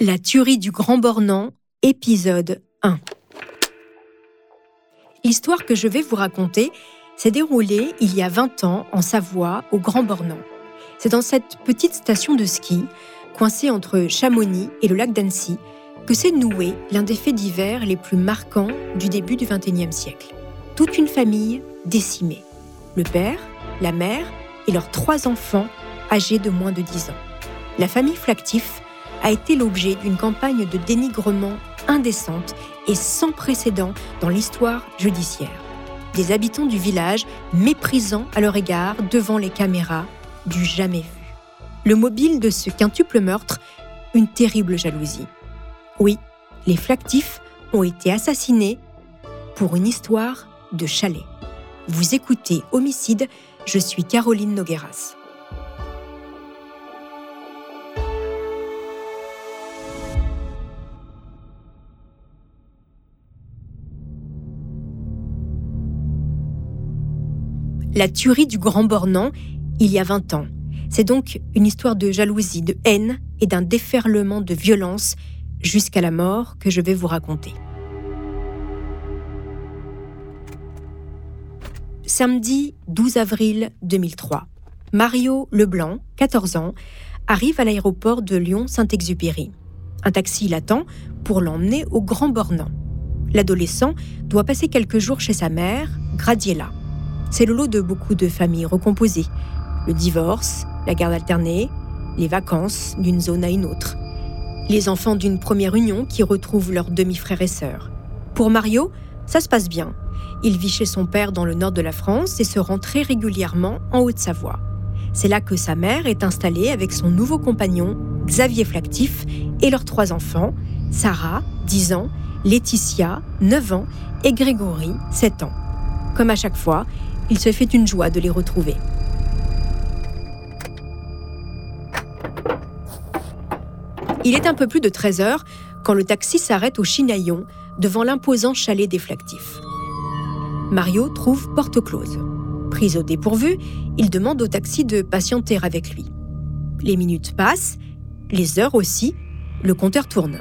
La tuerie du Grand Bornand, épisode 1. L'histoire que je vais vous raconter s'est déroulée il y a 20 ans en Savoie, au Grand Bornand. C'est dans cette petite station de ski, coincée entre Chamonix et le lac d'Annecy, que s'est noué l'un des faits divers les plus marquants du début du XXIe siècle. Toute une famille décimée. Le père, la mère et leurs 3 enfants âgés de moins de 10 ans. La famille Flactif a été l'objet d'une campagne de dénigrement indécente et sans précédent dans l'histoire judiciaire. Des habitants du village méprisant à leur égard devant les caméras du jamais vu. Le mobile de ce quintuple meurtre, une terrible jalousie. Oui, les Flactifs ont été assassinés pour une histoire de chalet. Vous écoutez Homicide, je suis Caroline Nogueras. La tuerie du Grand Bornand, il y a 20 ans. C'est donc une histoire de jalousie, de haine et d'un déferlement de violence jusqu'à la mort que je vais vous raconter. Samedi 12 avril 2003, Mario Leblanc, 14 ans, arrive à l'aéroport de Lyon Saint Exupéry. Un taxi l'attend pour l'emmener au Grand Bornand. L'adolescent doit passer quelques jours chez sa mère, Graziella. C'est le lot de beaucoup de familles recomposées. Le divorce, la garde alternée, les vacances d'une zone à une autre. Les enfants d'une première union qui retrouvent leurs demi-frères et sœurs. Pour Mario, ça se passe bien. Il vit chez son père dans le nord de la France et se rend très régulièrement en Haute-Savoie. C'est là que sa mère est installée avec son nouveau compagnon, Xavier Flactif, et leurs 3 enfants, Sarah, 10 ans, Laetitia, 9 ans, et Grégory, 7 ans. Comme à chaque fois, il se fait une joie de les retrouver. Il est un peu plus de 13 heures quand le taxi s'arrête au Chinaillon, devant l'imposant chalet des Flactifs. Mario trouve porte close. Pris au dépourvu, il demande au taxi de patienter avec lui. Les minutes passent, les heures aussi, le compteur tourne.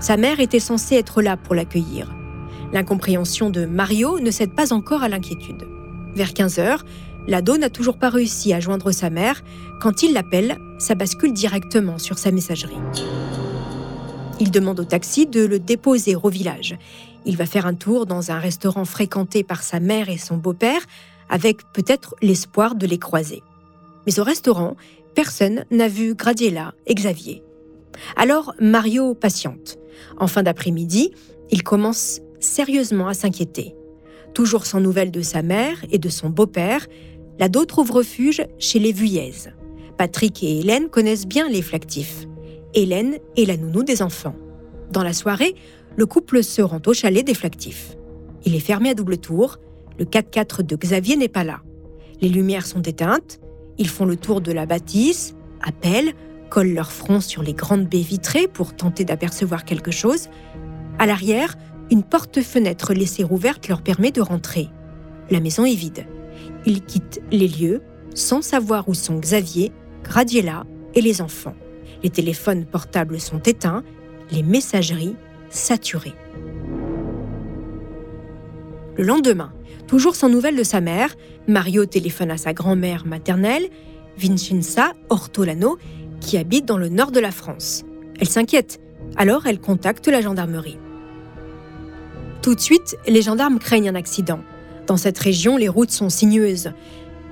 Sa mère était censée être là pour l'accueillir. L'incompréhension de Mario ne cède pas encore à l'inquiétude. Vers 15 heures, l'ado n'a toujours pas réussi à joindre sa mère. Quand il l'appelle, ça bascule directement sur sa messagerie. Il demande au taxi de le déposer au village. Il va faire un tour dans un restaurant fréquenté par sa mère et son beau-père, avec peut-être l'espoir de les croiser. Mais au restaurant, personne n'a vu Graziella et Xavier. Alors Mario patiente. En fin d'après-midi, il commence sérieusement à s'inquiéter. Toujours sans nouvelles de sa mère et de son beau-père, l'ado trouve refuge chez les Vuillez. Patrick et Hélène connaissent bien les Flactifs. Hélène est la nounou des enfants. Dans la soirée, le couple se rend au chalet des Flactifs. Il est fermé à double tour, le 4x4 de Xavier n'est pas là. Les lumières sont éteintes, ils font le tour de la bâtisse, appellent, collent leur front sur les grandes baies vitrées pour tenter d'apercevoir quelque chose. À l'arrière, une porte-fenêtre laissée ouverte leur permet de rentrer. La maison est vide. Ils quittent les lieux sans savoir où sont Xavier, Graziella et les enfants. Les téléphones portables sont éteints, les messageries saturées. Le lendemain, toujours sans nouvelles de sa mère, Mario téléphone à sa grand-mère maternelle, Vincenza Ortolano, qui habite dans le nord de la France. Elle s'inquiète, alors elle contacte la gendarmerie. Tout de suite, les gendarmes craignent un accident. Dans cette région, les routes sont sinueuses.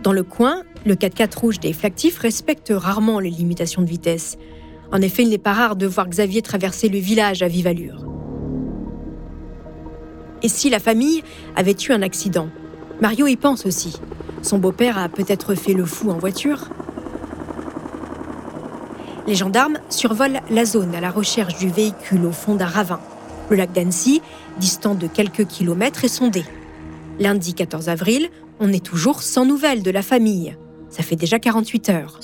Dans le coin, le 4x4 rouge des Flactifs respecte rarement les limitations de vitesse. En effet, il n'est pas rare de voir Xavier traverser le village à vive allure. Et si la famille avait eu un accident ? Mario y pense aussi. Son beau-père a peut-être fait le fou en voiture. Les gendarmes survolent la zone à la recherche du véhicule au fond d'un ravin. Le lac d'Annecy, distant de quelques kilomètres, est sondé. Lundi 14 avril, on est toujours sans nouvelles de la famille. Ça fait déjà 48 heures.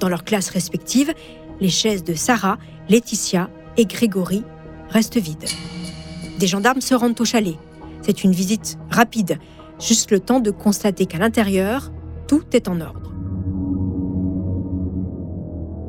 Dans leurs classes respectives, les chaises de Sarah, Laetitia et Grégory restent vides. Des gendarmes se rendent au chalet. C'est une visite rapide, juste le temps de constater qu'à l'intérieur, tout est en ordre.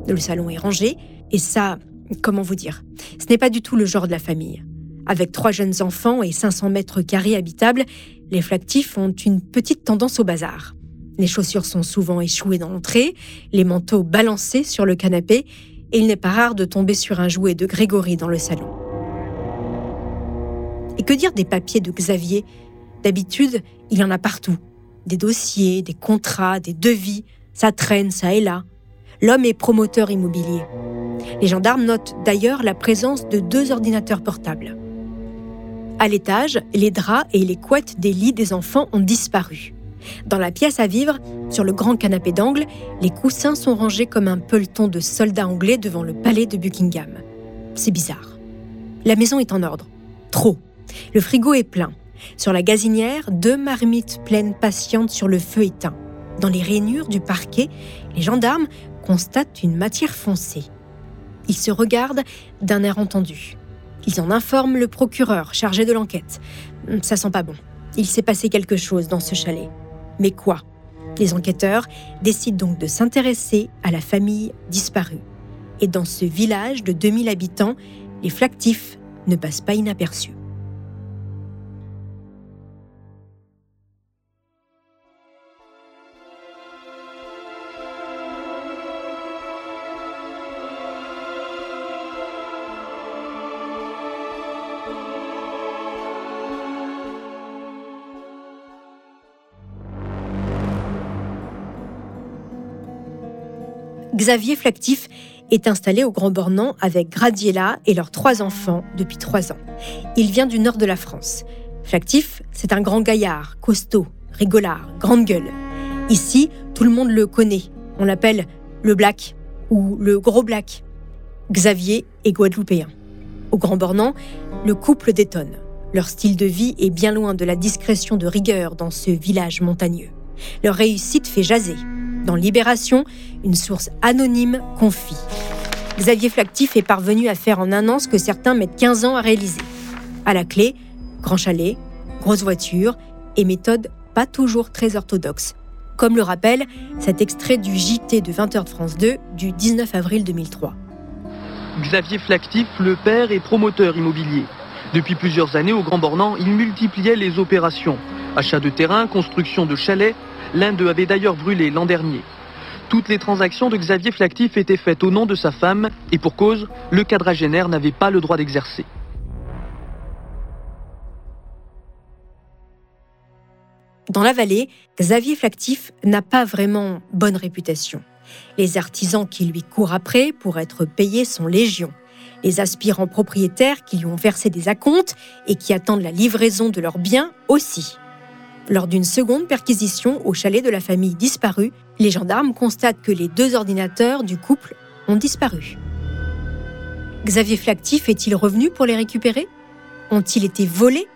Le salon est rangé, et ça, comment vous dire, ce n'est pas du tout le genre de la famille. Avec 3 jeunes enfants et 500 mètres carrés habitables, les Flactif ont une petite tendance au bazar. Les chaussures sont souvent échouées dans l'entrée, les manteaux balancés sur le canapé, et il n'est pas rare de tomber sur un jouet de Grégory dans le salon. Et que dire des papiers de Xavier ? D'habitude, il y en a partout. Des dossiers, des contrats, des devis, ça traîne, ça et là. L'homme est promoteur immobilier. Les gendarmes notent d'ailleurs la présence de 2 ordinateurs portables. À l'étage, les draps et les couettes des lits des enfants ont disparu. Dans la pièce à vivre, sur le grand canapé d'angle, les coussins sont rangés comme un peloton de soldats anglais devant le palais de Buckingham. C'est bizarre. La maison est en ordre. Trop. Le frigo est plein. Sur la gazinière, 2 marmites pleines patientes sur le feu éteint. Dans les rainures du parquet, les gendarmes constatent une matière foncée. Ils se regardent d'un air entendu. Ils en informent le procureur chargé de l'enquête. Ça sent pas bon. Il s'est passé quelque chose dans ce chalet. Mais quoi ? Les enquêteurs décident donc de s'intéresser à la famille disparue. Et dans ce village de 2000 habitants, les Flactif ne passent pas inaperçus. Xavier Flactif est installé au Grand Bornand avec Graziella et leurs 3 enfants depuis 3 ans. Il vient du nord de la France. Flactif, c'est un grand gaillard, costaud, rigolard, grande gueule. Ici, tout le monde le connaît. On l'appelle le Black ou le Gros Black. Xavier est guadeloupéen. Au Grand Bornand, le couple détonne. Leur style de vie est bien loin de la discrétion de rigueur dans ce village montagneux. Leur réussite fait jaser. Dans Libération, une source anonyme confie. Xavier Flactif est parvenu à faire en 1 an ce que certains mettent 15 ans à réaliser. À la clé, grand chalet, grosse voiture et méthode pas toujours très orthodoxe. Comme le rappelle cet extrait du JT de 20h de France 2 du 19 avril 2003. Xavier Flactif, le père, est promoteur immobilier. Depuis plusieurs années, au Grand Bornand, il multipliait les opérations. Achat de terrain, construction de chalets. L'un d'eux avait d'ailleurs brûlé l'an dernier. Toutes les transactions de Xavier Flactif étaient faites au nom de sa femme, et pour cause, le quadragénaire n'avait pas le droit d'exercer. Dans la vallée, Xavier Flactif n'a pas vraiment bonne réputation. Les artisans qui lui courent après pour être payés sont légion. Les aspirants propriétaires qui lui ont versé des acomptes et qui attendent la livraison de leurs biens aussi. Lors d'une seconde perquisition au chalet de la famille disparue, les gendarmes constatent que les 2 ordinateurs du couple ont disparu. Xavier Flactif est-il revenu pour les récupérer ? Ont-ils été volés ?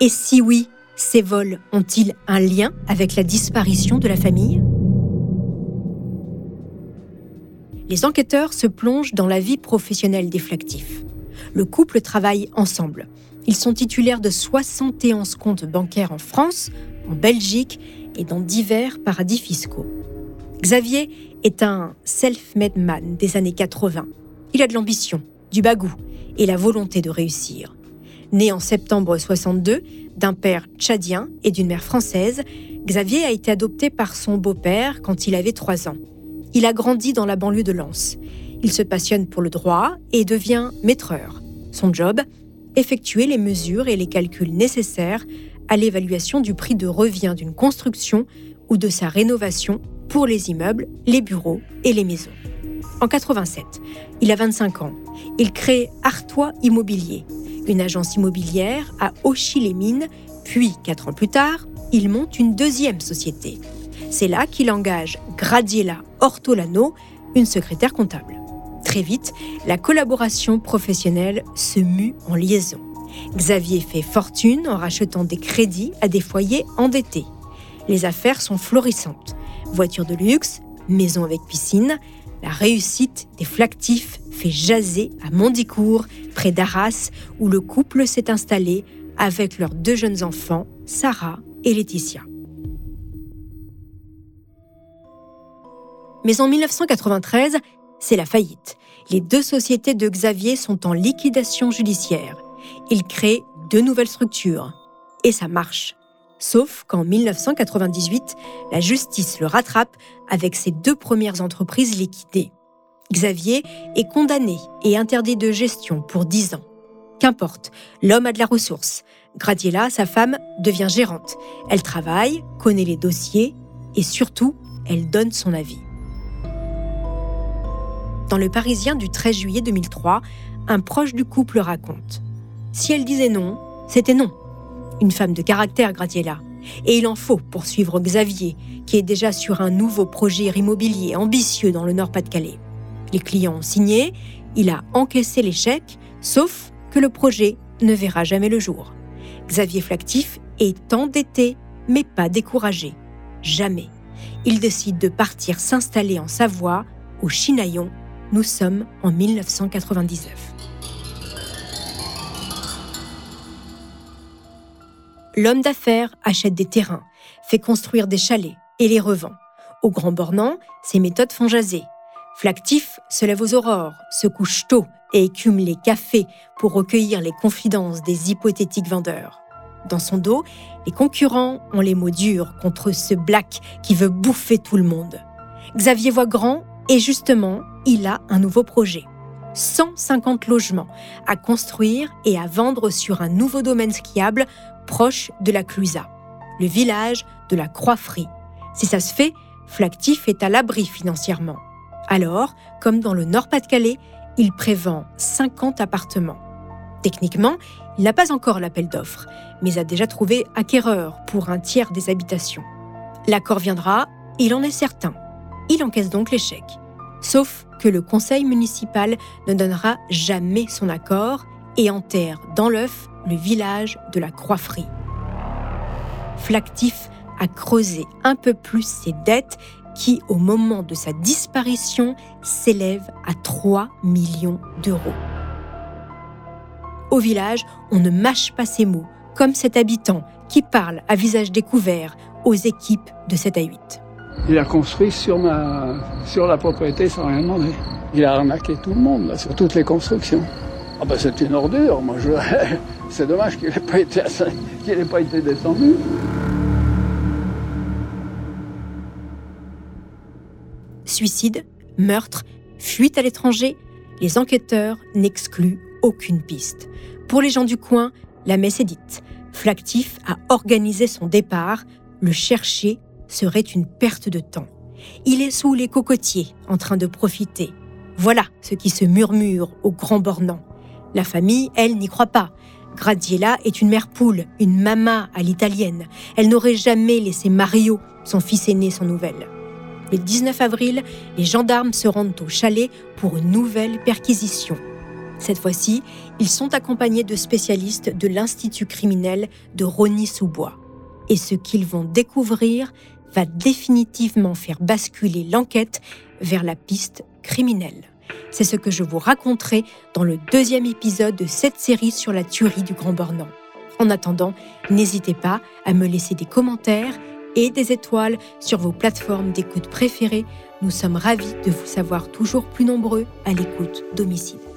Et si oui, ces vols ont-ils un lien avec la disparition de la famille ? Les enquêteurs se plongent dans la vie professionnelle des Flactif. Le couple travaille ensemble. Ils sont titulaires de 71 comptes bancaires en France, en Belgique et dans divers paradis fiscaux. Xavier est un self-made man des années 80. Il a de l'ambition, du bagou et la volonté de réussir. Né en septembre 62 d'un père tchadien et d'une mère française, Xavier a été adopté par son beau-père quand il avait 3 ans. Il a grandi dans la banlieue de Lens. Il se passionne pour le droit et devient maîtreur. Son job ? Effectuer les mesures et les calculs nécessaires à l'évaluation du prix de revient d'une construction ou de sa rénovation pour les immeubles, les bureaux et les maisons. En 87, il a 25 ans. Il crée Artois Immobilier, une agence immobilière à Auchy-les-Mines, puis 4 ans plus tard, il monte une 2e société. C'est là qu'il engage Graziella Ortolano, une secrétaire comptable. Très vite, la collaboration professionnelle se mue en liaison. Xavier fait fortune en rachetant des crédits à des foyers endettés. Les affaires sont florissantes. Voitures de luxe, maison avec piscine, la réussite des Flactif fait jaser à Mondicourt, près d'Arras, où le couple s'est installé avec leurs 2 jeunes enfants, Sarah et Laetitia. Mais en 1993, c'est la faillite. Les deux sociétés de Xavier sont en liquidation judiciaire. Il crée deux nouvelles structures. Et ça marche. Sauf qu'en 1998, la justice le rattrape avec ses deux premières entreprises liquidées. Xavier est condamné et interdit de gestion pour 10 ans. Qu'importe, l'homme a de la ressource. Graziella, sa femme, devient gérante. Elle travaille, connaît les dossiers et surtout, elle donne son avis. Dans Le Parisien du 13 juillet 2003, un proche du couple raconte « Si elle disait non, c'était non. Une femme de caractère, Graziella. Et il en faut pour suivre Xavier, qui est déjà sur un nouveau projet immobilier ambitieux dans le Nord-Pas-de-Calais. Les clients ont signé, il a encaissé les chèques, sauf que le projet ne verra jamais le jour. Xavier Flactif est endetté, mais pas découragé. Jamais. Il décide de partir s'installer en Savoie, au Chinaillon. Nous sommes en 1999. L'homme d'affaires achète des terrains, fait construire des chalets et les revend. Au Grand Bornand, ses méthodes font jaser. Flactif se lève aux aurores, se couche tôt et écume les cafés pour recueillir les confidences des hypothétiques vendeurs. Dans son dos, les concurrents ont les mots durs contre ce black qui veut bouffer tout le monde. Xavier voit grand et justement, il a un nouveau projet. 150 logements à construire et à vendre sur un nouveau domaine skiable proche de la Clusaz, le village de la Croix-Frie. Si ça se fait, Flactif est à l'abri financièrement. Alors, comme dans le Nord-Pas-de-Calais, il prévend 50 appartements. Techniquement, il n'a pas encore l'appel d'offres, mais a déjà trouvé acquéreur pour un tiers des habitations. L'accord viendra, il en est certain. Il encaisse donc les chèques. Sauf que le conseil municipal ne donnera jamais son accord et enterre dans l'œuf le village de la Croix-Frie. Flactif a creusé un peu plus ses dettes qui, au moment de sa disparition, s'élèvent à 3 millions d'euros. Au village, on ne mâche pas ses mots, comme cet habitant qui parle à visage découvert aux équipes de 7 à 8. Il a construit sur la propriété sans rien demander. Il a arnaqué tout le monde, là, sur toutes les constructions. Ah ben c'est une ordure, c'est dommage qu'il n'ait pas été défendu. Suicide, meurtre, fuite à l'étranger, les enquêteurs n'excluent aucune piste. Pour les gens du coin, la messe est dite. Flactif a organisé son départ, le chercher serait une perte de temps. Il est sous les cocotiers, en train de profiter. Voilà ce qui se murmure au Grand Bornand. La famille, elle, n'y croit pas. Graziella est une mère poule, une mama à l'italienne. Elle n'aurait jamais laissé Mario, son fils aîné, sans nouvelles. Le 19 avril, les gendarmes se rendent au chalet pour une nouvelle perquisition. Cette fois-ci, ils sont accompagnés de spécialistes de l'Institut criminel de Ronis-sous-Bois. Et ce qu'ils vont découvrir va définitivement faire basculer l'enquête vers la piste criminelle. C'est ce que je vous raconterai dans le 2e épisode de cette série sur la tuerie du Grand Bornand. En attendant, n'hésitez pas à me laisser des commentaires et des étoiles sur vos plateformes d'écoute préférées. Nous sommes ravis de vous savoir toujours plus nombreux à l'écoute d'Homicide.